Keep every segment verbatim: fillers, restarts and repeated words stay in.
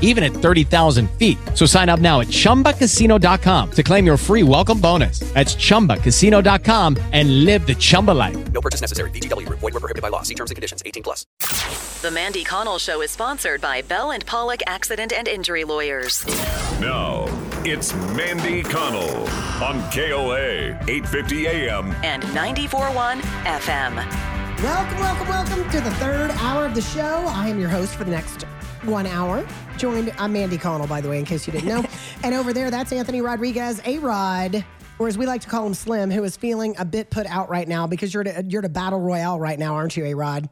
even at thirty thousand feet. So sign up now at chumba casino dot com to claim your free welcome bonus. That's chumba casino dot com and live the Chumba life. No purchase necessary. V G W. Void where prohibited by law. See terms and conditions. eighteen plus. The Mandy Connell Show is sponsored by Bell and Pollock Accident and Injury Lawyers. Now, it's Mandy Connell on K O A eight fifty A M and ninety-four point one F M. Welcome, welcome, welcome to the third hour of the show. I am your host for the next one hour. Joined, I'm Mandy Connell, by the way, in case you didn't know. And over there, that's Anthony Rodriguez, A-Rod, or as we like to call him, Slim, who is feeling a bit put out right now because you're to, you're to battle royale right now, aren't you, A-Rod?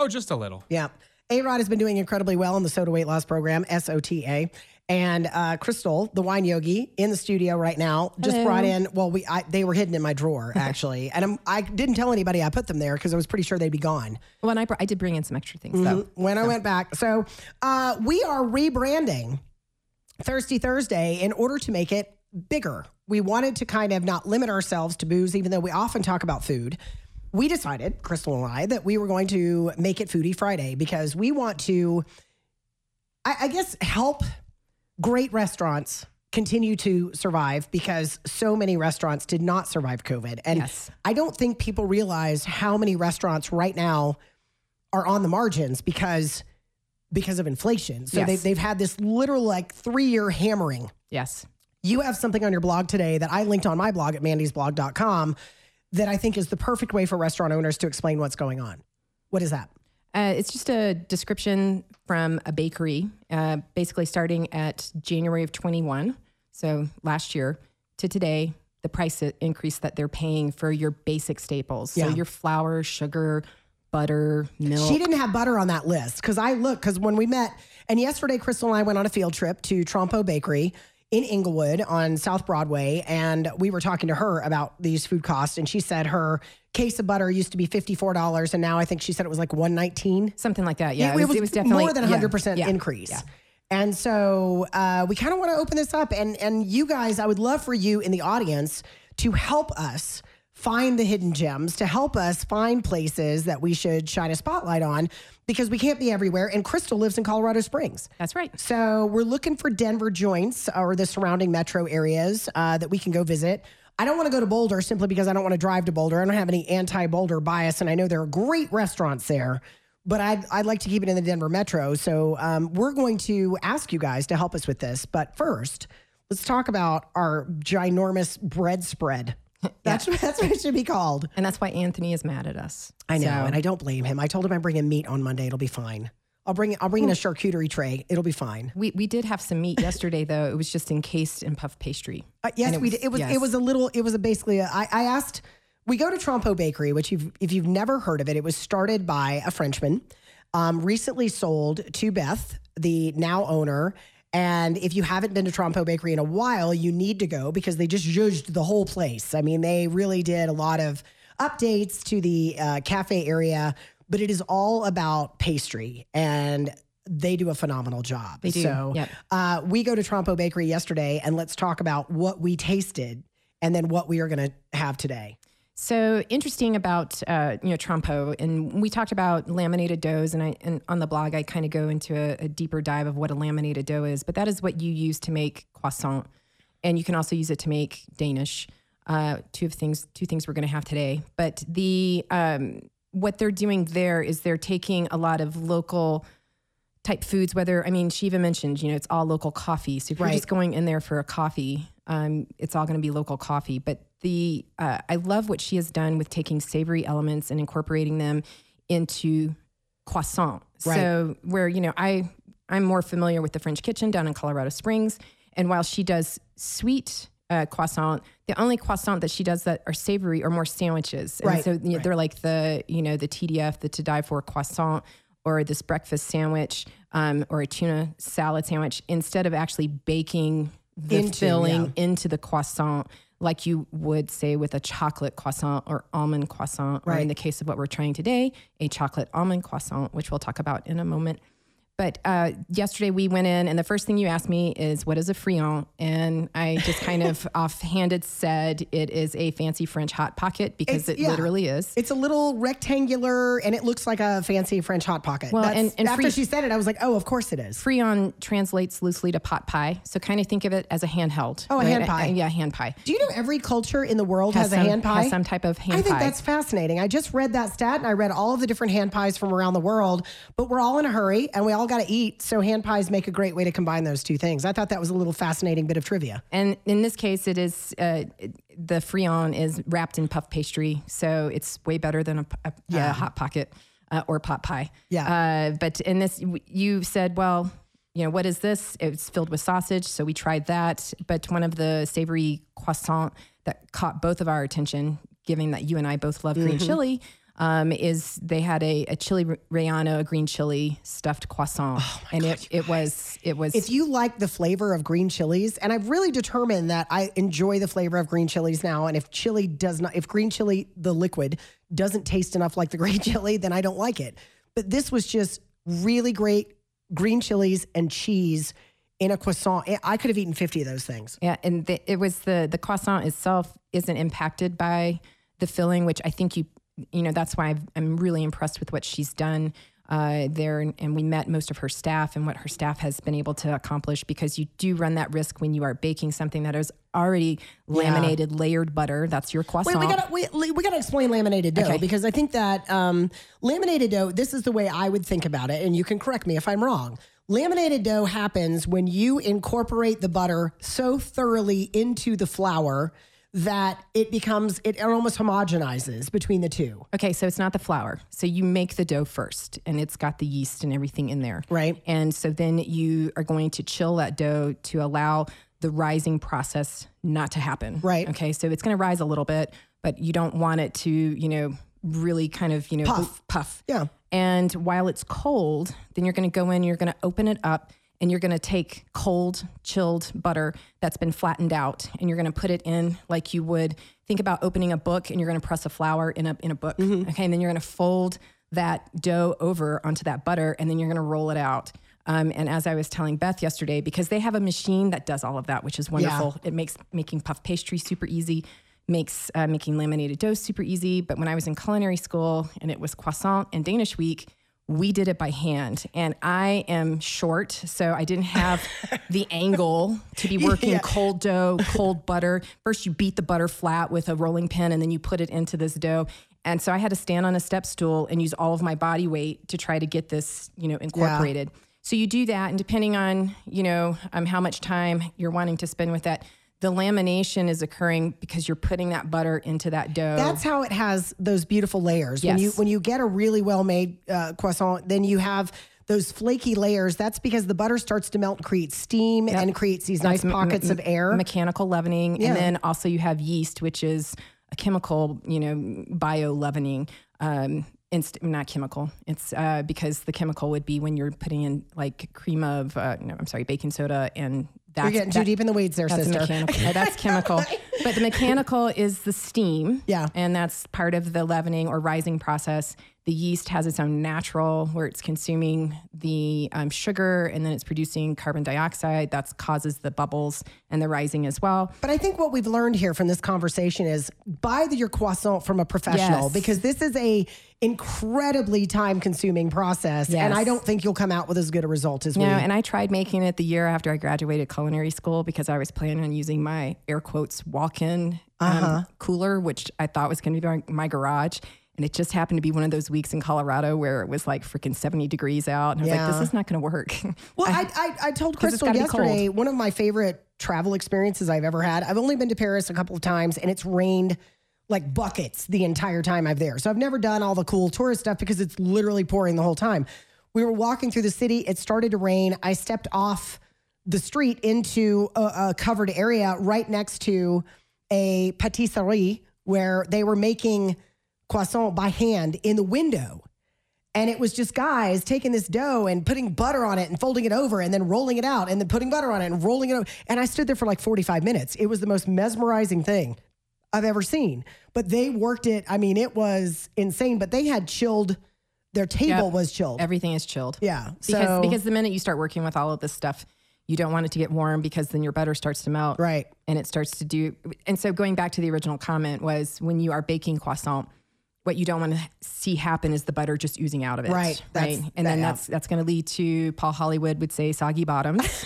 Oh, just a little. Yeah. A-Rod has been doing incredibly well in the SOTA weight loss program, S O T A. And uh, Crystal, the wine yogi, in the studio right now, just Hello. Brought in, well, we I, they were hidden in my drawer, actually. and I'm, I didn't tell anybody I put them there because I was pretty sure they'd be gone. When I br- I did bring in some extra things, though. Mm-hmm. When so. I went back. So uh, we are rebranding Thirsty Thursday in order to make it bigger. We wanted to kind of not limit ourselves to booze, even though we often talk about food. We decided, Crystal and I, that we were going to make it Foodie Friday because we want to, I, I guess, help great restaurants continue to survive because so many restaurants did not survive COVID. And yes. I don't think people realize how many restaurants right now are on the margins because because of inflation. So yes. they've, they've had this literal like three-year hammering. Yes. You have something on your blog today that I linked on my blog at mandy's blog dot com that I think is the perfect way for restaurant owners to explain what's going on. What is that? Uh, it's just a description from a bakery, uh, basically starting at January of twenty-one, so last year, to today, the price increase that they're paying for your basic staples. Yeah. So your flour, sugar, butter, milk. She didn't have butter on that list because I looked, because when we met, and yesterday Crystal and I went on a field trip to Trompeau Bakery in Inglewood on South Broadway, and we were talking to her about these food costs, and she said her case of butter used to be fifty-four dollars, and now I think she said it was like one nineteen, something like that. Yeah, it, it, was, it, was, it was definitely more than a hundred yeah, percent yeah, increase. Yeah. And so uh, we kind of want to open this up, and and you guys, I would love for you in the audience to help us find the hidden gems, to help us find places that we should shine a spotlight on because we can't be everywhere. And Crystal lives in Colorado Springs. That's right. So we're looking for Denver joints or the surrounding metro areas uh, that we can go visit. I don't want to go to Boulder simply because I don't want to drive to Boulder. I don't have any anti-Boulder bias, and I know there are great restaurants there, but I'd, I'd like to keep it in the Denver metro. So um, we're going to ask you guys to help us with this. But first, let's talk about our ginormous bread spread. That's, yeah. that's what it should be called. And that's why Anthony is mad at us. I know, so. And I don't blame him. I told him I'm bringing meat on Monday. It'll be fine. I'll bring I'll bring in a charcuterie tray. It'll be fine. We we did have some meat yesterday though. It was just encased in puff pastry. Uh, yes, it we was, did. It was yes. it was a little. It was a basically. A, I I asked. We go to Trompeau Bakery, which you've, if you've never heard of it, it was started by a Frenchman, um, recently sold to Beth, the now owner. And if you haven't been to Trompeau Bakery in a while, you need to go because they just zhuzhed the whole place. I mean, they really did a lot of updates to the uh, cafe area. But it is all about pastry, and they do a phenomenal job. They do. So yep. uh, we go to Trompeau Bakery yesterday, and let's talk about what we tasted and then what we are going to have today. So interesting about uh, you know Trompeau, and we talked about laminated doughs, and I and on the blog I kind of go into a, a deeper dive of what a laminated dough is, but that is what you use to make croissant, and you can also use it to make Danish. Uh, two of things, two things we're going to have today, but the. Um, What they're doing there is they're taking a lot of local type foods, whether, I mean, she even mentioned, you know, it's all local coffee. So if right. you're just going in there for a coffee, um, it's all going to be local coffee. But the uh, I love what she has done with taking savory elements and incorporating them into croissant. Right. So where, you know, I, I'm more familiar with the French kitchen down in Colorado Springs. And while she does sweet Uh, croissant. The only croissant that she does that are savory or more sandwiches. And right, so you know, right. they're like the, you know, the T D F, the to die for croissant or this breakfast sandwich um, or a tuna salad sandwich instead of actually baking the into, filling yeah. into the croissant like you would say with a chocolate croissant or almond croissant, right. or in the case of what we're trying today, a chocolate almond croissant, which we'll talk about in a moment. But uh, yesterday we went in and the first thing you asked me is, what is a friand? And I just kind of offhanded said it is a fancy French hot pocket because it's, it yeah. literally is. It's a little rectangular and it looks like a fancy French hot pocket. Well, That's, and, and after fri- she said it, I was like, oh, of course it is. Friand translates loosely to pot pie. So kind of think of it as a handheld. Oh, right? a hand pie. I, I, yeah, hand pie. Do you know every culture in the world has, has some, a hand pie? Has some type of hand pie. I think pie. That's fascinating. I just read that stat and I read all of the different hand pies from around the world, but we're all in a hurry and we all got to eat, so hand pies make a great way to combine those two things. I thought that was a little fascinating bit of trivia. And in this case, it is uh, the friand is wrapped in puff pastry, so it's way better than a, a, yeah. a hot pocket uh, or pot pie. Yeah. Uh, but in this, you said, well, you know, what is this? It's filled with sausage, so we tried that. But one of the savory croissant that caught both of our attention, given that you and I both love mm-hmm. green chili. Um, is they had a, a chili relleno, a green chili stuffed croissant. Oh my and God, it, it was, it was. If you like the flavor of green chilies, and I've really determined that I enjoy the flavor of green chilies now. And if chili does not, if green chili, the liquid doesn't taste enough like the green chili, then I don't like it. But this was just really great green chilies and cheese in a croissant. I could have eaten fifty of those things. Yeah. And the, it was the, the croissant itself isn't impacted by the filling, which I think you You know, that's why I've, I'm really impressed with what she's done uh, there. And, and we met most of her staff and what her staff has been able to accomplish, because you do run that risk when you are baking something that is already laminated, yeah. layered butter. That's your croissant. Wait, we gotta, we, we gotta explain laminated dough okay. because I think that um, laminated dough, this is the way I would think about it. And you can correct me if I'm wrong. Laminated dough happens when you incorporate the butter so thoroughly into the flour that it becomes, it almost homogenizes between the two. Okay, so it's not the flour. So you make the dough first and it's got the yeast and everything in there. Right. And so then you are going to chill that dough to allow the rising process not to happen. Right. Okay, so it's gonna rise a little bit, but you don't want it to, you know, really kind of, you know, puff. puff. Yeah. And while it's cold, then you're gonna go in, you're gonna open it up, and you're going to take cold, chilled butter that's been flattened out, and you're going to put it in like you would think about opening a book, and you're going to press a flower in a in a book. Mm-hmm. Okay, and then you're going to fold that dough over onto that butter, and then you're going to roll it out. Um, and as I was telling Beth yesterday, because they have a machine that does all of that, which is wonderful. Yeah. It makes making puff pastry super easy, makes uh, making laminated dough super easy. But when I was in culinary school and it was croissant and Danish week, we did it by hand, and I am short, so I didn't have the angle to be working yeah. cold dough, cold butter. First, you beat the butter flat with a rolling pin, and then you put it into this dough. And so I had to stand on a step stool and use all of my body weight to try to get this, you know, incorporated. Yeah. So you do that, and depending on, you know, um, how much time you're wanting to spend with that, the lamination is occurring because you're putting that butter into that dough. That's how it has those beautiful layers. Yes. When you when you get a really well-made uh, croissant, then you have those flaky layers. That's because the butter starts to melt, creates steam, yep. and creates these nice m- pockets m- of air. Mechanical leavening. Yeah. And then also you have yeast, which is a chemical, you know, bio-leavening. Um, inst- not chemical. It's uh, because the chemical would be when you're putting in like cream of, uh, no, I'm sorry, baking soda and... You're getting too that, deep in the weeds there, that's sister. Mechanical. No, that's chemical. But the mechanical is the steam. Yeah. And that's part of the leavening or rising process. The yeast has its own natural, where it's consuming the um, sugar, and then it's producing carbon dioxide. That causes the bubbles and the rising as well. But I think what we've learned here from this conversation is buy the, your croissant from a professional, yes. because this is a incredibly time-consuming process, yes. and I don't think you'll come out with as good a result as we. No, and I tried making it the year after I graduated culinary school because I was planning on using my, air quotes, walk-in uh-huh. um, cooler, which I thought was going to be my garage. And it just happened to be one of those weeks in Colorado where it was like freaking seventy degrees out. And I was yeah. like, this is not going to work. Well, I, I, I told Crystal yesterday, one of my favorite travel experiences I've ever had. I've only been to Paris a couple of times, and it's rained like buckets the entire time I've there. So I've never done all the cool tourist stuff because it's literally pouring the whole time. We were walking through the city. It started to rain. I stepped off the street into a, a covered area right next to a pâtisserie where they were making croissant by hand in the window. And it was just guys taking this dough and putting butter on it and folding it over and then rolling it out and then putting butter on it and rolling it over. And I stood there for like forty-five minutes. It was the most mesmerizing thing I've ever seen. But they worked it. I mean, it was insane. But they had chilled. Their table yep. was chilled. Everything is chilled. Yeah. Because, so, because the minute you start working with all of this stuff, you don't want it to get warm because then your butter starts to melt. Right. And it starts to do. And so going back to the original comment was when you are baking croissant, what you don't want to see happen is the butter just oozing out of it. Right. Right. And that, then that's, yeah. that's going to lead to, Paul Hollywood would say, soggy bottoms.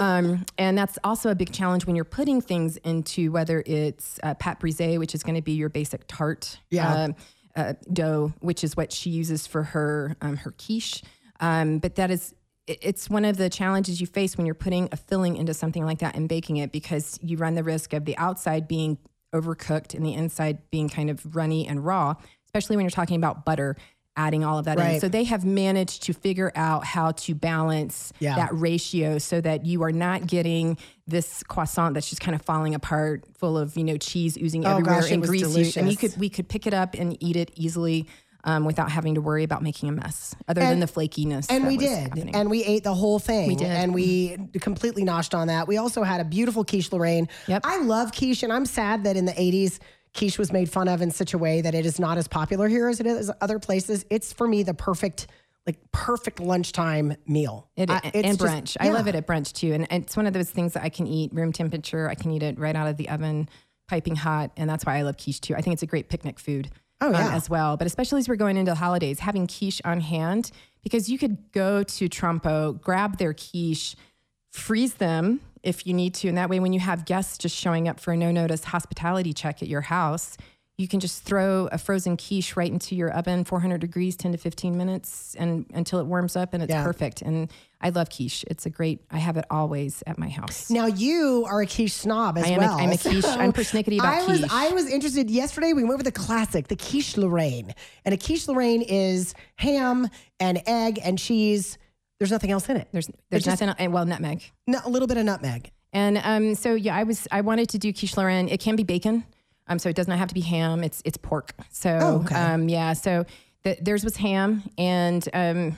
um, and that's also a big challenge when you're putting things into, whether it's uh, pâte brisée, which is going to be your basic tart yeah. uh, uh, dough, which is what she uses for her, um, her quiche. Um, but that is, it, it's one of the challenges you face when you're putting a filling into something like that and baking it, because you run the risk of the outside being overcooked and the inside being kind of runny and raw, especially when you're talking about butter, adding all of that right. in. So they have managed to figure out how to balance yeah. that ratio so that you are not getting this croissant that's just kind of falling apart, full of, you know, cheese oozing oh, everywhere gosh, and grease. And you could, we could pick it up and eat it easily um, without having to worry about making a mess, other and, than the flakiness. And that we was did. Happening. And we ate the whole thing. We did. And we completely noshed on that. We also had a beautiful quiche Lorraine. Yep. I love quiche, and I'm sad that in the eighties, quiche was made fun of in such a way that it is not as popular here as it is other places. It's, for me, the perfect, like perfect lunchtime meal. It, I, it's and brunch. Just, yeah. I love it at brunch too. And, and it's one of those things that I can eat room temperature. I can eat it right out of the oven, piping hot. And that's why I love quiche too. I think it's a great picnic food oh, yeah. um, as well. But especially as we're going into the holidays, having quiche on hand, because you could go to Trompeau, grab their quiche, freeze them if you need to. And that way, when you have guests just showing up for a no-notice hospitality check at your house, you can just throw a frozen quiche right into your oven, four hundred degrees, ten to fifteen minutes, and until it warms up, and it's yeah. perfect. And I love quiche. It's a great, I have it always at my house. Now you are a quiche snob as I am well. A, I'm a quiche, so I'm persnickety about I quiche. Was, I was interested, yesterday we went over the classic, the quiche Lorraine. And a quiche Lorraine is ham and egg and cheese. There's nothing else in it. There's there's just, nothing. Well, nutmeg. No, a little bit of nutmeg. And um, so yeah, I was I wanted to do quiche Lorraine. It can be bacon, um, so it does not have to be ham. It's it's pork. So oh, okay. um, yeah. So the, theirs was ham, and um,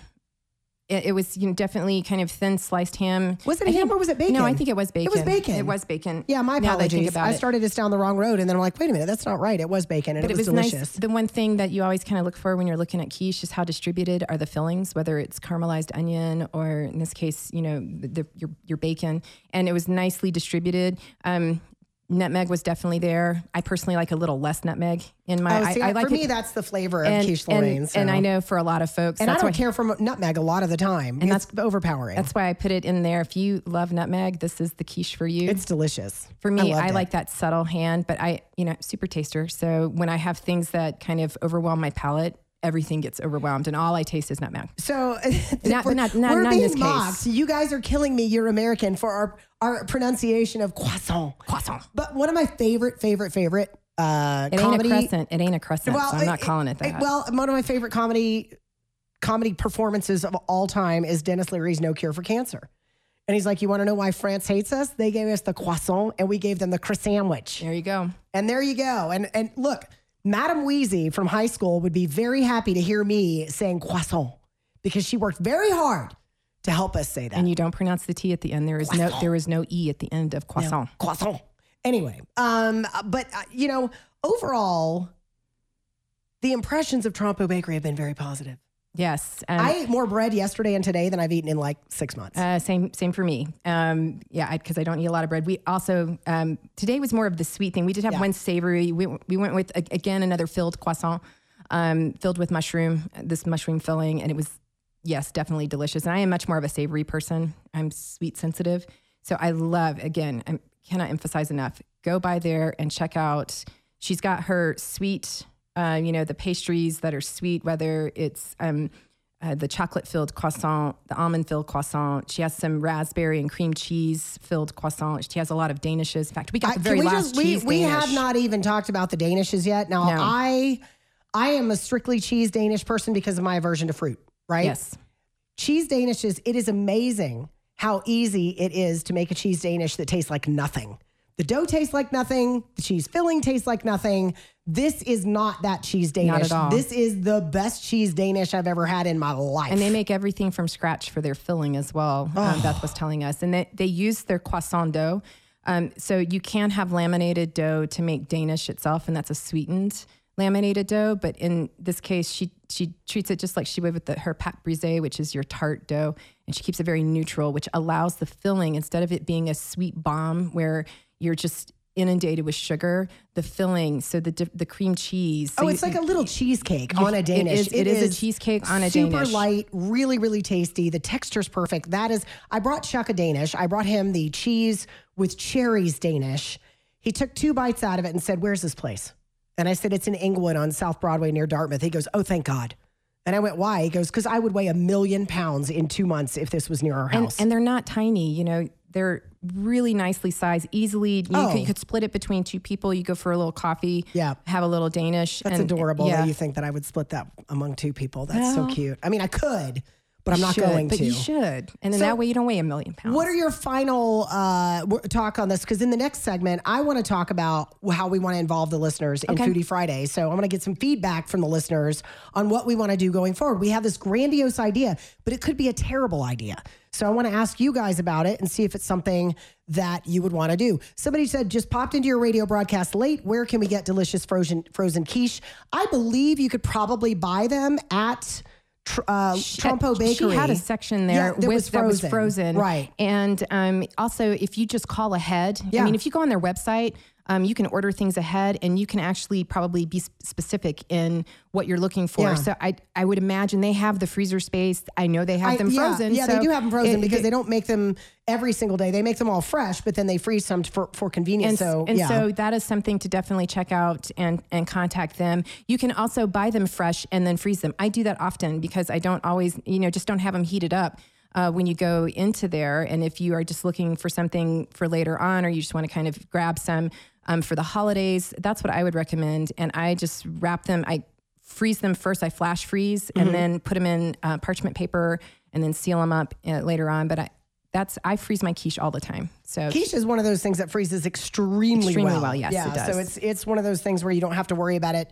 it, it was you know, definitely kind of thin sliced ham. Was it I ham think, or was it bacon? No, I think it was bacon. It was bacon. It was bacon. Yeah, my apologies. I started this down the wrong road, and then I'm like, wait a minute, that's not right. It was bacon, and but it was, it was delicious. Nice. The one thing that you always kind of look for when you're looking at quiche is how distributed are the fillings, whether it's caramelized onion or, in this case, you know, the, your your bacon, and it was nicely distributed. Um, Nutmeg was definitely there. I personally like a little less nutmeg in my. Oh, see, I, I like for it. me, that's the flavor and, of quiche Lorraine. And, so. and I know for a lot of folks, and that's I don't why, care for nutmeg a lot of the time. And it's that's overpowering. That's why I put it in there. If you love nutmeg, this is the quiche for you. It's delicious. For me, I, I like that subtle hand, but I, you know, super taster. So when I have things that kind of overwhelm my palate, everything gets overwhelmed, and all I taste is nutmeg. So, not, we're, not, not, we're not being in this mocked. Case. You guys are killing me. You're American for our, our pronunciation of croissant. Croissant. But one of my favorite, favorite, favorite uh, it comedy. It ain't a crescent. It ain't a crescent. Well, so I'm not it, calling it that. It, well, one of my favorite comedy comedy performances of all time is Dennis Leary's No Cure for Cancer. And he's like, you want to know why France hates us? They gave us the croissant, and we gave them the croissant sandwich. There you go. And there you go. And and look. Madam Weezy from high school would be very happy to hear me saying croissant, because she worked very hard to help us say that. And you don't pronounce the T at the end. There is croissant. no there is no E at the end of croissant. No. Croissant. Anyway, um, but, uh, you know, overall, the impressions of Trompeau Bakery have been very positive. Yes. Um, I ate more bread yesterday and today than I've eaten in like six months. Uh, same same for me. Um, yeah, because I, I don't eat a lot of bread. We also, um, today was more of the sweet thing. We did have yeah. one savory. We we went with, again, another filled croissant, um, filled with mushroom, this mushroom filling. And it was, yes, definitely delicious. And I am much more of a savory person. I'm sweet sensitive. So I love, again, I cannot emphasize enough, go by there and check out. She's got her sweet... Uh, you know, the pastries that are sweet, whether it's um, uh, the chocolate-filled croissant, the almond-filled croissant. She has some raspberry and cream cheese-filled croissant. She has a lot of danishes. In fact, we got I, the very last just, cheese we, we have not even talked about the danishes yet. Now, no. I, I am a strictly cheese Danish person because of my aversion to fruit, right? Yes. Cheese Danishes, it is amazing how easy it is to make a cheese Danish that tastes like nothing. The dough tastes like nothing. The cheese filling tastes like nothing. This is not that cheese Danish. Not at all. This is the best cheese Danish I've ever had in my life. And they make everything from scratch for their filling as well, oh. um, Beth was telling us. And they, they use their croissant dough. Um, so you can have laminated dough to make Danish itself, and that's a sweetened laminated dough. But in this case, she she treats it just like she would with the, her pâte brisée, which is your tart dough. And she keeps it very neutral, which allows the filling, instead of it being a sweet bomb where you're just inundated with sugar, the filling, so the the cream cheese. So oh, it's you, like a little cheesecake on a Danish. It is, it it is, is a cheesecake on a Danish. Super light, really, really tasty. The texture's perfect. That is, I brought Chuck a Danish. I brought him the cheese with cherries Danish. He took two bites out of it and said, "Where's this place?" And I said, "It's in Inglewood on South Broadway near Dartmouth." He goes, "Oh, thank God." And I went, "Why?" He goes, "Because I would weigh a million pounds in two months if this was near our house." And, and they're not tiny, you know. They're really nicely sized, easily. You, oh. could, you could split it between two people. You go for a little coffee, yeah. have a little Danish. That's and, adorable yeah. that you think that I would split that among two people. That's well, so cute. I mean, I could, but I'm not should, going but to. But you should. And then so, that way you don't weigh a million pounds. What are your final uh, talk on this? Because in the next segment, I want to talk about how we want to involve the listeners in okay. Foodie Friday. So I want to get some feedback from the listeners on what we want to do going forward. We have this grandiose idea, but it could be a terrible idea. So I want to ask you guys about it and see if it's something that you would want to do. Somebody said, just popped into your radio broadcast late. Where can we get delicious frozen frozen quiche? I believe you could probably buy them at uh, Trompeau Bakery. She had a section there, yeah, that, with, was that was frozen. Right. And um, also, if you just call ahead, yeah. I mean, if you go on their website, Um, you can order things ahead, and you can actually probably be specific in what you're looking for. Yeah. So I I would imagine they have the freezer space. I know they have I, them yeah, frozen. Yeah, so they do have them frozen it, because it, they don't make them every single day. They make them all fresh, but then they freeze some for, for convenience. And so, and yeah. so that is something to definitely check out and, and contact them. You can also buy them fresh and then freeze them. I do that often because I don't always, you know, just don't have them heated up. Uh, when you go into there, and if you are just looking for something for later on, or you just want to kind of grab some um, for the holidays, that's what I would recommend. And I just wrap them, I freeze them first, I flash freeze, mm-hmm. and then put them in uh, parchment paper, and then seal them up uh, later on. But I, that's, I freeze my quiche all the time. So quiche is one of those things that freezes extremely, extremely well. well. Yes, yeah, it does. So it's, it's one of those things where you don't have to worry about it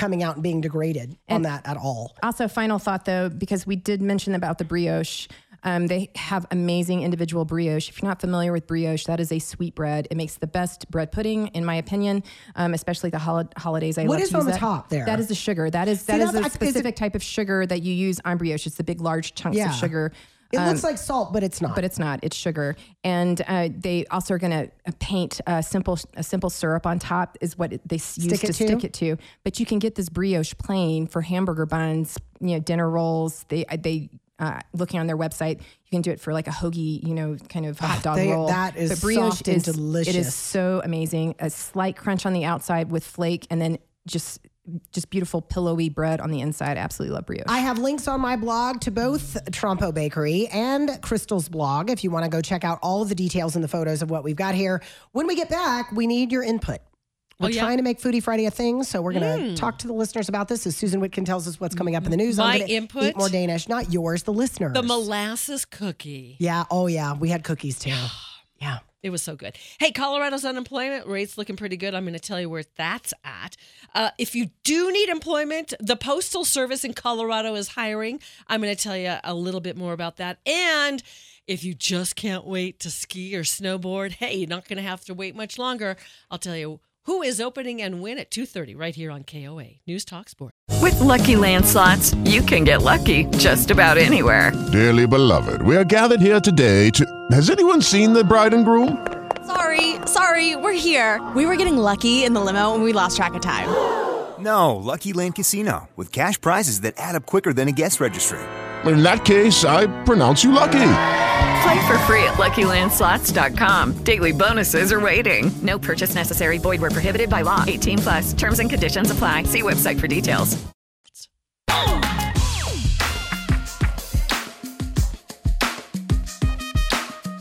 coming out and being degraded and on that at all. Also, final thought though, because we did mention about the brioche. Um, they have amazing individual brioche. If you're not familiar with brioche, that is a sweet bread. It makes the best bread pudding, in my opinion, um, especially the hol- holidays. I what love is to use on the that. top there? That is the sugar. That is that See, is a specific it, type of sugar that you use on brioche. It's the big, large chunks yeah. of sugar. It um, looks like salt, but it's not. But it's not. It's sugar. And uh, they also are going to paint a simple a simple syrup on top is what they use stick to, to stick it to. But you can get this brioche plain for hamburger buns, you know, dinner rolls. They they. Uh, looking on their website, you can do it for like a hoagie, you know, kind of hot dog they, roll. That is soft and is, delicious. It is so amazing. A slight crunch on the outside with flake, and then just just beautiful pillowy bread on the inside. Absolutely love brioche. I have links on my blog to both Trompeau Bakery and Crystal's blog if you want to go check out all of the details and the photos of what we've got here. When we get back, we need your input. We're oh, yeah. trying to make Foodie Friday a thing, so we're going to mm. talk to the listeners about this as Susan Whitkin tells us what's coming up in the news. My input? Eat more Danish. Not yours, the listeners. The molasses cookie. Yeah. Oh, yeah. We had cookies, too. Yeah. It was so good. Hey, Colorado's unemployment rate's looking pretty good. I'm going to tell you where that's at. Uh, if you do need employment, the Postal Service in Colorado is hiring. I'm going to tell you a little bit more about that. And if you just can't wait to ski or snowboard, hey, you're not going to have to wait much longer. I'll tell you who is opening and when at two thirty right here on K O A News Talk Sports. With Lucky Land Slots, you can get lucky just about anywhere. Dearly beloved, we are gathered here today to... Has anyone seen the bride and groom? Sorry, sorry, we're here. We were getting lucky in the limo and we lost track of time. No, Lucky Land Casino, with cash prizes that add up quicker than a guest registry. In that case, I pronounce you lucky. Play for free at Lucky Land Slots dot com. Daily bonuses are waiting. No purchase necessary. Void where prohibited by law. eighteen plus. Terms and conditions apply. See website for details.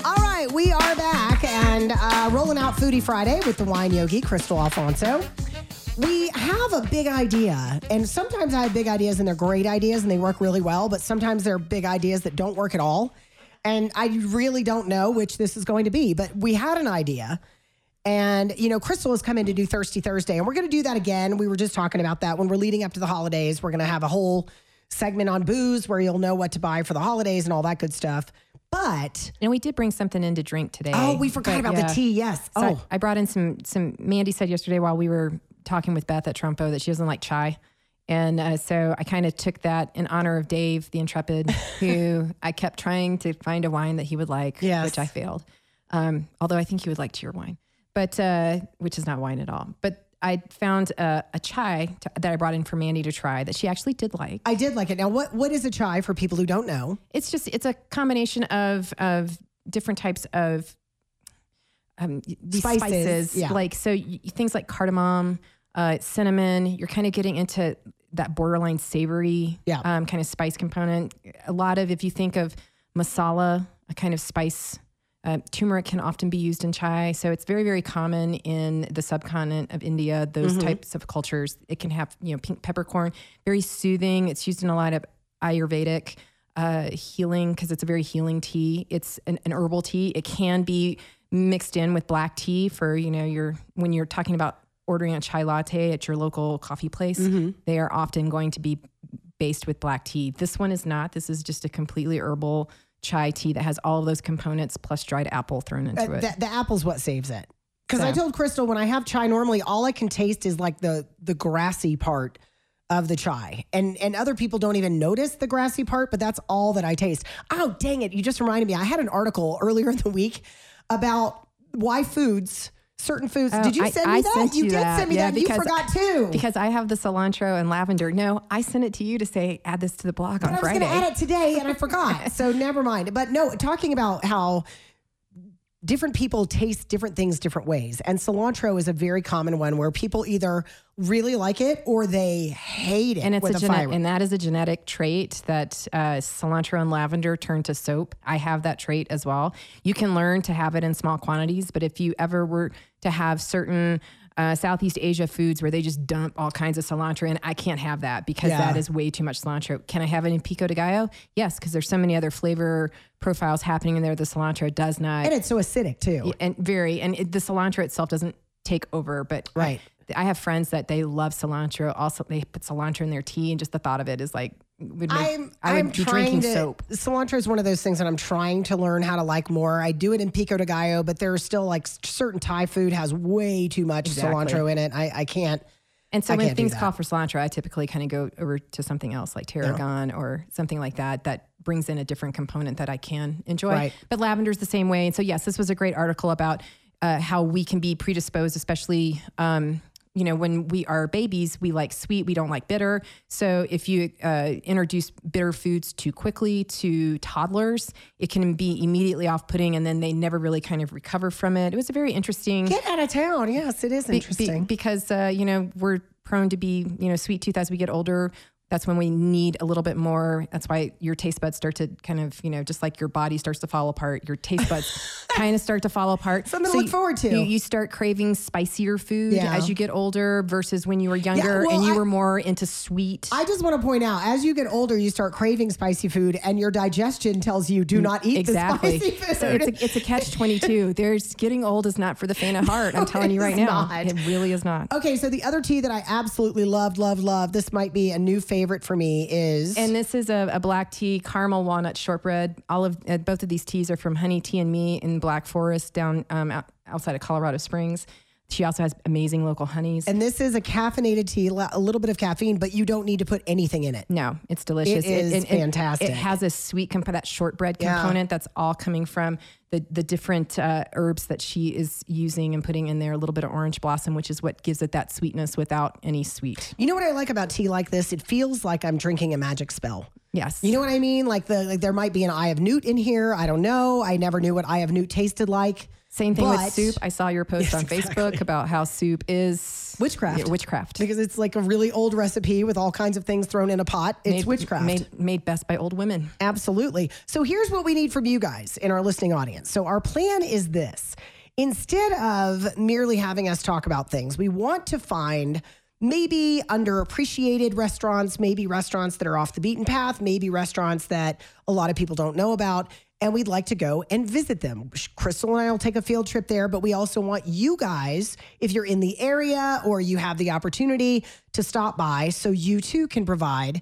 All right, we are back and uh, rolling out Foodie Friday with the Wine Yogi, Crystal Alfonso. We have a big idea, and sometimes I have big ideas, and they're great ideas, and they work really well, but sometimes they're big ideas that don't work at all. And I really don't know which this is going to be, but we had an idea And, you know, Crystal is coming to do Thirsty Thursday, and we're going to do that again. We were just talking about that when we're leading up to the holidays. We're going to have a whole segment on booze where you'll know what to buy for the holidays and all that good stuff. But and we did bring something in to drink today. Oh, we forgot but, about yeah. the tea. Yes. So oh, I, I brought in some, some, Mandy said yesterday while we were talking with Beth at Trompeau that she doesn't like chai. And uh, so I kind of took that in honor of Dave, the intrepid, who I kept trying to find a wine that he would like, yes. which I failed. Um, although I think he would like cheer wine, but, uh, which is not wine at all, but I found a, a chai to, that I brought in for Mandy to try that she actually did like. I did like it. Now, what, what is a chai for people who don't know? It's just, it's a combination of, of different types of, um, these spices, spices yeah. like, so you, things like cardamom, Uh, cinnamon, you're kind of getting into that borderline savory yeah. um, kind of spice component. A lot of, if you think of masala, a kind of spice, uh, turmeric can often be used in chai. So it's very, very common in the subcontinent of India, those mm-hmm. types of cultures. It can have, you know, pink peppercorn, very soothing. It's used in a lot of Ayurvedic uh, healing because it's a very healing tea. It's an, an herbal tea. It can be mixed in with black tea for, you know, your when you're talking about ordering a chai latte at your local coffee place, mm-hmm. they are often going to be based with black tea. This one is not. This is just a completely herbal chai tea that has all of those components plus dried apple thrown into uh, it. The, the apple's what saves it. Because so. I told Crystal when I have chai, normally all I can taste is like the the grassy part of the chai. And and other people don't even notice the grassy part, but that's all that I taste. Oh, dang it. You just reminded me. I had an article earlier in the week about why foods... certain foods. Oh, did you send I, me that? You, you did that. send me yeah, that. You forgot too. Because I have the cilantro and lavender. No, I sent it to you to say, add this to the blog but on I was Friday. going to add it today and I forgot. So never mind. But no, talking about how different people taste different things different ways. And cilantro is a very common one where people either really like it or they hate it. And it's with a, a gene- fire. And that is a genetic trait that uh, cilantro and lavender turn to soap. I have that trait as well. You can learn to have it in small quantities, but if you ever were to have certain uh, Southeast Asia foods where they just dump all kinds of cilantro in, I can't have that because yeah. that is way too much cilantro. Can I have it in pico de gallo? Yes, because there's so many other flavor profiles happening in there. The cilantro does not. And it's so acidic too. And very. And it, the cilantro itself doesn't take over, but right. I, I have friends that they love cilantro. Also, they put cilantro in their tea, and just the thought of it is like, would make, I'm, I would I'm be drinking to, soap. Cilantro is one of those things that I'm trying to learn how to like more. I do it in pico de gallo, but there's still like certain Thai food has way too much exactly. cilantro in it. I, I can't. And so I when things call for cilantro, I typically kind of go over to something else like tarragon yeah. or something like that, that brings in a different component that I can enjoy. Right. But lavender's the same way. And so, yes, this was a great article about uh, how we can be predisposed, especially, um, you know, when we are babies, we like sweet, we don't like bitter. So if you uh, introduce bitter foods too quickly to toddlers, it can be immediately off-putting and then they never really kind of recover from it. It was a very interesting... Get out of town. Yes, it is interesting. Be, be, because, uh, you know, we're prone to be, you know, sweet tooth as we get older. That's when we need a little bit more. That's why your taste buds start to kind of, you know, just like your body starts to fall apart, your taste buds kind of start to fall apart. Something so to look you, forward to. You, you start craving spicier food yeah. as you get older versus when you were younger yeah, well, and you I, were more into sweet. I just want to point out, as you get older, you start craving spicy food and your digestion tells you do not eat exactly. the spicy food. So it's a, it's a catch twenty-two. There's getting old is not for the faint of heart. I'm no, telling you right now. Not. It really is not. Okay, so the other tea that I absolutely loved, love, love, this might be a new favorite. Favorite for me is, and this is a, a black tea, caramel walnut shortbread. All of uh, both of these teas are from Honey Tea and Me in Black Forest down um, out, outside of Colorado Springs. She also has amazing local honeys. And this is a caffeinated tea, a little bit of caffeine, but you don't need to put anything in it. No, it's delicious. It is it, it, fantastic. It, it has a sweet component, that shortbread component. Yeah. That's all coming from the the different uh, herbs that she is using and putting in there, a little bit of orange blossom, which is what gives it that sweetness without any sweet. You know what I like about tea like this? It feels like I'm drinking a magic spell. Yes. You know what I mean? Like the like there might be an eye of newt in here. I don't know. I never knew what eye of newt tasted like. Same thing but, with soup. I saw your post yes, on Facebook exactly. about how soup is... Witchcraft. Yeah, witchcraft. Because it's like a really old recipe with all kinds of things thrown in a pot. It's made, witchcraft. Made, made best by old women. Absolutely. So here's what we need from you guys in our listening audience. So our plan is this. Instead of merely having us talk about things, we want to find maybe underappreciated restaurants, maybe restaurants that are off the beaten path, maybe restaurants that a lot of people don't know about, and we'd like to go and visit them. Crystal and I will take a field trip there, but we also want you guys, if you're in the area or you have the opportunity, to stop by so you too can provide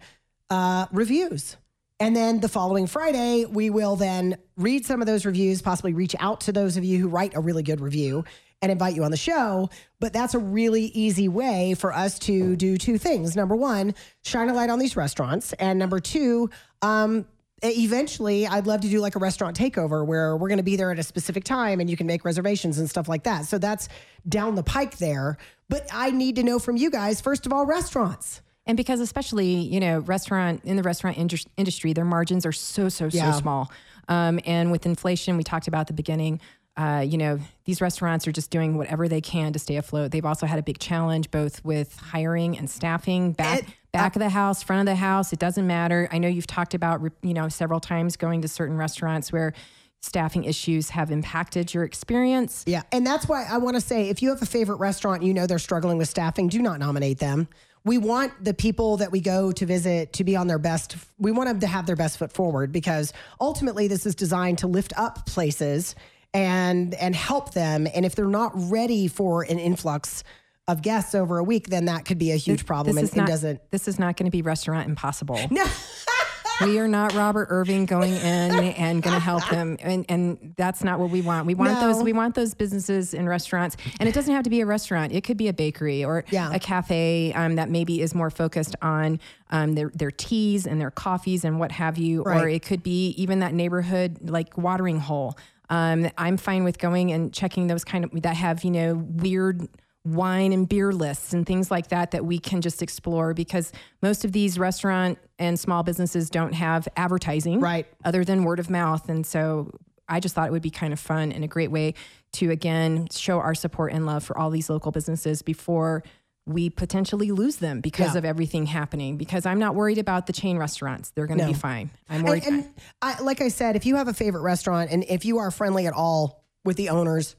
uh, reviews. And then the following Friday, we will then read some of those reviews, possibly reach out to those of you who write a really good review and invite you on the show. But that's a really easy way for us to do two things. Number one, shine a light on these restaurants. And number two, um, eventually I'd love to do like a restaurant takeover where we're going to be there at a specific time and you can make reservations and stuff like that. So that's down the pike there. But I need to know from you guys, first of all, restaurants. And because especially, you know, restaurant in the restaurant indus- industry, their margins are so, so, so yeah. small. Um, and with inflation, we talked about at the beginning, uh, you know, these restaurants are just doing whatever they can to stay afloat. They've also had a big challenge, both with hiring and staffing, back it, back uh, of the house, front of the house. It doesn't matter. I know you've talked about, you know, several times going to certain restaurants where staffing issues have impacted your experience. Yeah. And that's why I want to say, if you have a favorite restaurant, you know, they're struggling with staffing, do not nominate them. We want the people that we go to visit to be on their best. We want them to have their best foot forward, because ultimately this is designed to lift up places and and help them. And if they're not ready for an influx of guests over a week, then that could be a huge this, problem. This and, not, and doesn't. This is not going to be Restaurant Impossible. No. We are not Robert Irving going in and going to help them, and and that's not what we want. We want no. those we want those businesses and restaurants, and it doesn't have to be a restaurant. It could be a bakery or yeah. a cafe um, that maybe is more focused on um, their their teas and their coffees and what have you. Right. Or it could be even that neighborhood like watering hole. Um, I'm fine with going and checking those kind of that have you know weird wine and beer lists and things like that that we can just explore, because most of these restaurant and small businesses don't have advertising right. other than word of mouth. And so I just thought it would be kind of fun and a great way to, again, show our support and love for all these local businesses before we potentially lose them because yeah. of everything happening, because I'm not worried about the chain restaurants. They're going to no. be fine. I'm worried. And, and I, like I said, if you have a favorite restaurant and if you are friendly at all with the owners,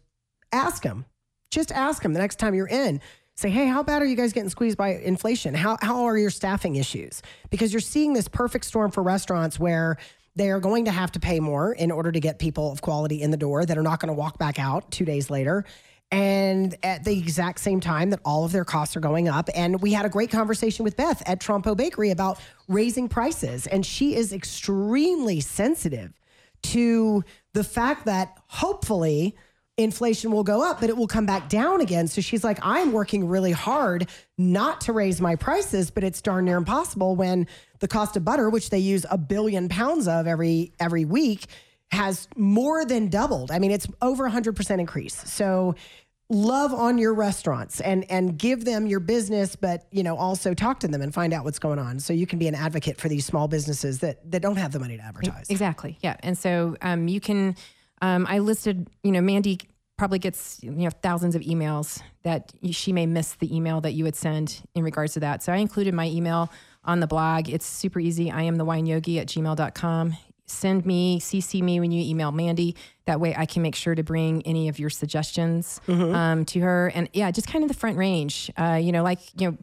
ask them. Just ask them the next time you're in, say, hey, how bad are you guys getting squeezed by inflation? How how are your staffing issues? Because you're seeing this perfect storm for restaurants where they are going to have to pay more in order to get people of quality in the door that are not going to walk back out two days later. And at the exact same time that all of their costs are going up. And we had a great conversation with Beth at Trompeau Bakery about raising prices. And she is extremely sensitive to the fact that hopefully inflation will go up, but it will come back down again. So she's like, I'm working really hard not to raise my prices, but it's darn near impossible when the cost of butter, which they use a billion pounds of every every week, has more than doubled. I mean, it's over one hundred percent increase. So love on your restaurants and and give them your business, but you know also talk to them and find out what's going on, so you can be an advocate for these small businesses that, that don't have the money to advertise. Exactly, yeah. And so um, you can... Um, I listed, you know, Mandy probably gets, you know, thousands of emails that she may miss the email that you would send in regards to that. So I included my email on the blog. It's super easy. I am the wine yogi at gmail dot com. Send me, C C me when you email Mandy. That way I can make sure to bring any of your suggestions mm-hmm. um, to her. And yeah, just kind of the front range, uh, you know, like, you know,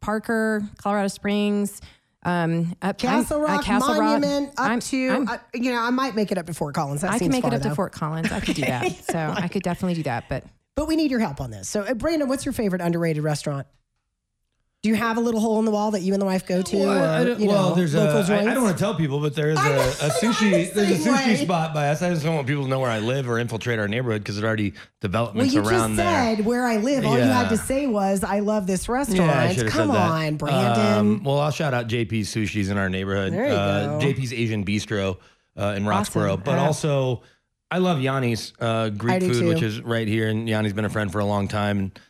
Parker, Colorado Springs, Um, up, Castle Rock, uh, Castle Monument, Rock. up I'm, to, I'm, uh, you know, I might make it up to Fort Collins. That I seems can make far, it up though. to Fort Collins. I could do that. So like, I could definitely do that, but. But we need your help on this. So uh, Brandon, what's your favorite underrated restaurant? Do you have a little hole in the wall that you and the wife go to? Well, or, you well know, there's a, I, I don't want to tell people, but there's a, a sushi, there's a sushi way. spot by us. I just don't want people to know where I live or infiltrate our neighborhood because there's already developments around there. Well, you just there. said where I live. All yeah. you had to say was, I love this restaurant. Yeah, Come on, Brandon. Um, well, I'll shout out J P's Sushi's in our neighborhood. There you uh, go. J P's Asian Bistro uh, in Roxborough. Awesome. But yeah. also, I love Yanni's uh, Greek food, too. Which is right here. And Yanni's been a friend for a long time. And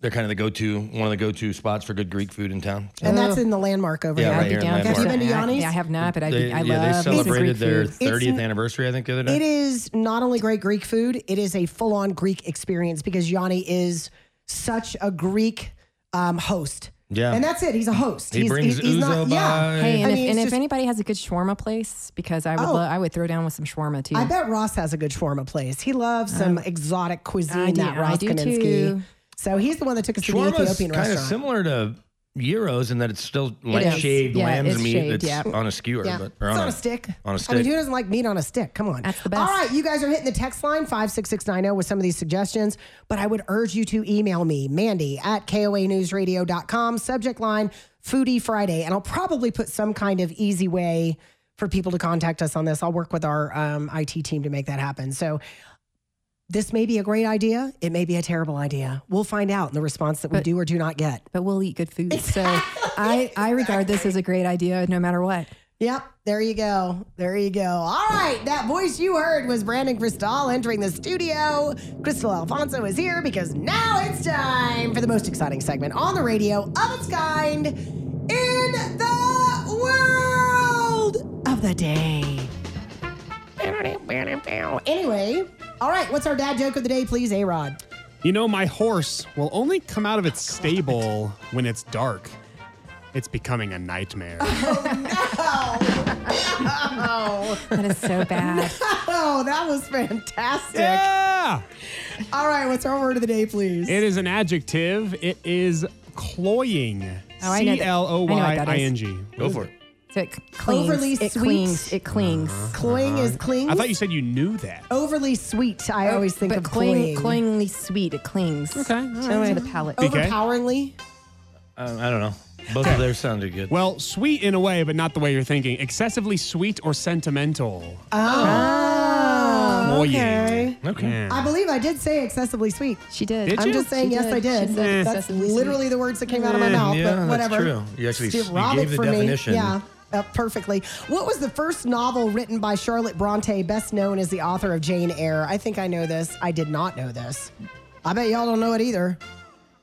they're kind of the go-to, one of the go-to spots for good Greek food in town. So. And that's in the Landmark over yeah, here. Yeah, right here. Have you been to Yanni's? I, I have not, but I, they, I yeah, love it. They celebrated their thirtieth anniversary, I think, the other day. It is not only great Greek food, it is a full-on Greek experience because Yanni is such a Greek um, host. Yeah. And that's it. He's a host. He he's, brings he's, he's not, by. Yeah. Hey, and, I mean, if, and just, if anybody has a good shawarma place, because I would oh, lo- I would throw down with some shawarma too. I bet Ross has a good shawarma place. He loves some um, exotic cuisine, I do, that Ross Kaminsky. So he's the one that took us to the Ethiopian restaurant. Shawarma's kind of similar to gyros and that it's still light shaved yeah, lamb's meat shaved, that's yeah. on a skewer. Yeah. But, or it's on, on a, a stick. On a stick. I mean, who doesn't like meat on a stick? Come on. That's the best. All right, you guys are hitting the text line five six six nine zero with some of these suggestions, but I would urge you to email me, Mandy at K O A News Radio dot com, subject line, Foodie Friday, and I'll probably put some kind of easy way for people to contact us on this. I'll work with our um, I T team to make that happen. So this may be a great idea. It may be a terrible idea. We'll find out in the response that but, we do or do not get. But we'll eat good food. Exactly. So I, I regard this as a great idea no matter what. Yep. There you go. There you go. All right. That voice you heard was Brandon Crystal entering the studio. Crystal Alfonso is here because now it's time for the most exciting segment on the radio of its kind in the world of the day. Anyway... All right, what's our dad joke of the day, please, A-Rod? You know, my horse will only come out of its stable when it's dark. It's becoming a nightmare. Oh, no. No. That is so bad. No, that was fantastic. Yeah. All right, what's our word of the day, please? It is an adjective. It is cloying. Oh, C L O Y I N G. Go for it. So it clings. Overly it sweet. Clings. It clings. Uh-huh. Cloying is clings. I thought you said you knew that. Overly sweet. I oh, always think but of cloying. Cloyingly sweet. It clings. Okay. Right. To the palate. Overpoweringly? Uh, I don't know. Both of theirs sounded good. Well, sweet in a way, but not the way you're thinking. Excessively sweet or sentimental. Oh. oh. oh okay. Okay. Yeah. I believe I did say excessively sweet. She did. Did I'm you? just saying, she yes, did. I did. Eh. That's literally sweet. the words that came eh. out of my mouth, yeah, but whatever. That's true. You actually you gave the definition. Me. Yeah. Uh, perfectly. What was the first novel written by Charlotte Bronte, best known as the author of Jane Eyre? I think I know this. I did not know this. I bet y'all don't know it either.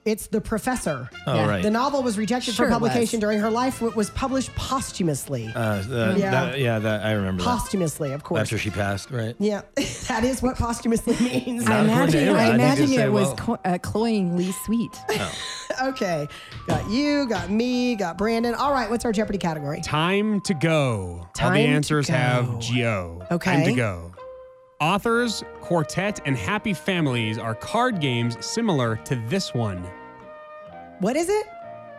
It's The Professor. Oh, yeah. right. The novel was rejected sure for publication was. during her life. It was published posthumously. Uh, the, yeah, that, yeah that, I remember posthumously, that. Posthumously, of course. After she passed, right? Yeah, that is what posthumously means. I imagine, I imagine it was well. clo- uh, cloyingly sweet. Oh. Okay, got you, got me, got Brandon. All right, what's our Jeopardy category? Time to go. Time All the answers go. have G O. Okay. Time to go. Authors, Quartet, and Happy Families are card games similar to this one. What is it?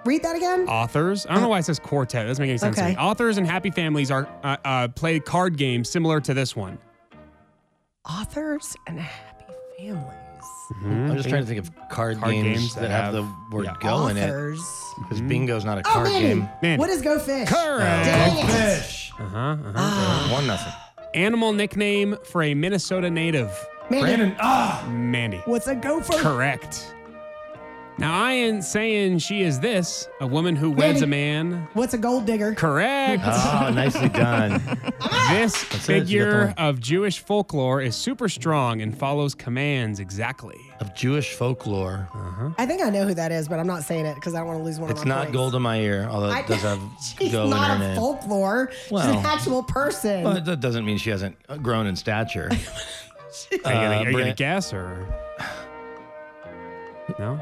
Read that again. Authors. I don't uh, know why it says quartet. It doesn't make any sense. Okay. To me. Authors and Happy Families are uh, uh, play card games similar to this one. Authors and Happy Families. Mm-hmm. I'm just trying to think of card, card games, games that have, have the word yeah, go authors. in it. Because bingo's not a oh, card man. game. Man. What is Go Fish? Correct. Dang it. Go Fish. Uh-huh. uh-huh. Ah. One nothing. Animal nickname for a Minnesota native. Mandy. Brandon. Ah. Mandy. What's a gopher? Correct. Now, I ain't saying she is this, a woman who weds Mandy. a man. What's a gold digger? Correct. Oh, nicely done. This That's figure of Jewish folklore is super strong and follows commands exactly. Of Jewish folklore. Uh-huh. I think I know who that is, but I'm not saying it because I don't want to lose one it's of my It's not gold in my ear, although it does have she's go in her name. She's not a folklore. Well, she's an actual person. Well, that doesn't mean she hasn't grown in stature. uh, are you going to guess or? No?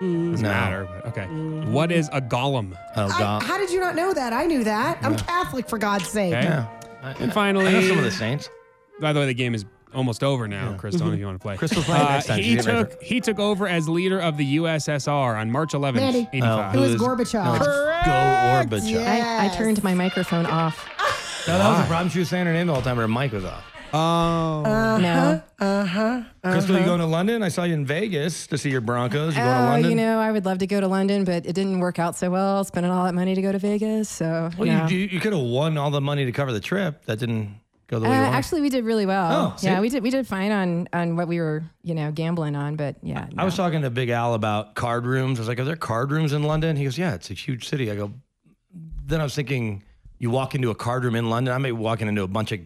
Doesn't no. matter, but okay. Mm-hmm. What is a golem? Oh, go- I, how did you not know that? I knew that. Yeah. I'm Catholic, for God's sake. Okay. Yeah. I, and finally... I know some of the saints. By the way, the game is almost over now, yeah. Crystal, mm-hmm. if you want to play. Crystal, play uh, next time. He took, he took over as leader of the U S S R on March eleventh, Mandy. eighty-five. Oh, who is Gorbachev? No, Correct. Go Gorbachev. Yes. I, I turned my microphone off. No, that was the problem. She was saying her name the whole time. Her mic was off. Oh. Uh-huh, no. Uh-huh. uh-huh. Crystal, you going to London? I saw you in Vegas to see your Broncos. You oh, going to London? You know, I would love to go to London, but it didn't work out so well, spending all that money to go to Vegas. So, Well, no. you, you, you could have won all the money to cover the trip. That didn't go the way uh, you wanted. Actually, we did really well. Oh, yeah, we did we did fine on, on what we were, you know, gambling on, but yeah. I, no. I was talking to Big Al about card rooms. I was like, are there card rooms in London? He goes, yeah, it's a huge city. I go, then I was thinking, you walk into a card room in London, I may be walking into a bunch of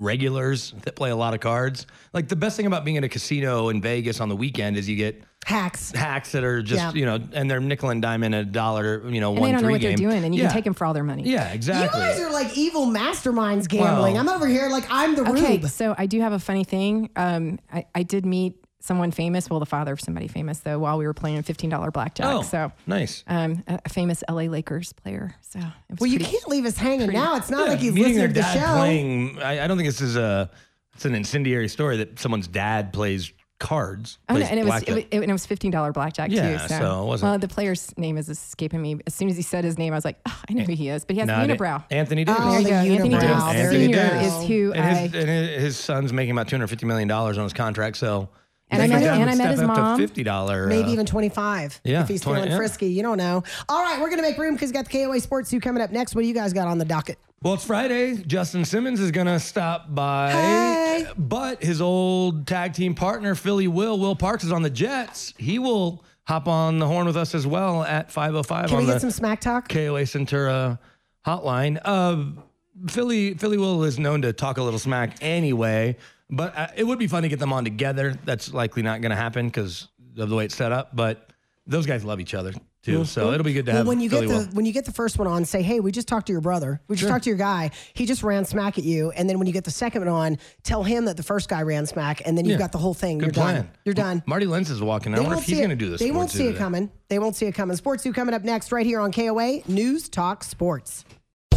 regulars that play a lot of cards. Like the best thing about being in a casino in Vegas on the weekend is you get hacks, hacks that are just, yeah. you know, and they're nickel and dime in a dollar, you know, and one, they don't three know what game. They're doing and you yeah. can take them for all their money. Yeah, exactly. You guys are like evil masterminds gambling. Well, I'm over here like I'm the rube. Okay, so I do have a funny thing. Um, I, I did meet someone famous, well, the father of somebody famous, though, while we were playing fifteen dollars blackjack. Oh, so nice. Um, a, a famous L A Lakers player. So, it was well, pretty, you can't leave us hanging pretty, now. It's not yeah, like he's listening to the show. Playing, I, I don't think this is a. It's an incendiary story that someone's dad plays cards. Oh, no, and it was it, it, and it was fifteen dollars blackjack yeah, too. So, so it wasn't. Well, the player's name is escaping me. As soon as he said his name, I was like, oh, I know who he is. But he has a unibrow. Anthony Davis. Oh, there you go. Anthony Davis Anthony Davis. is who and his, I. And his son's making about two hundred fifty million dollars on his contract. So. And I met, and I met his mom. fifty dollars, maybe uh, even twenty-five dollars yeah, if he's twenty, feeling frisky. Yeah. You don't know. All right, we're going to make room because we've got the K O A Sports Zoo coming up next. What do you guys got on the docket? Well, it's Friday. Justin Simmons is going to stop by. Hey. But his old tag team partner, Philly Will, Will Parks, is on the Jets. He will hop on the horn with us as well at five oh five. Can on we get the some smack talk? K O A Centura hotline. Uh, Philly, Philly Will is known to talk a little smack anyway. But uh, it would be fun to get them on together. That's likely not going to happen because of the way it's set up. But those guys love each other, too. Mm-hmm. So it'll be good to well, have when you Philly get the Will. When you get the first one on, say, hey, we just talked to your brother. We just sure. talked to your guy. He just ran smack at you. And then when you get the second one on, tell him that the first guy ran smack. And then you've yeah. got the whole thing. Good You're plan. done. You're done. Marty Lenz is walking. They I wonder if he's going to do this. They won't see it today. coming. They won't see it coming. Sports Zoo coming up next right here on K O A News Talk Sports.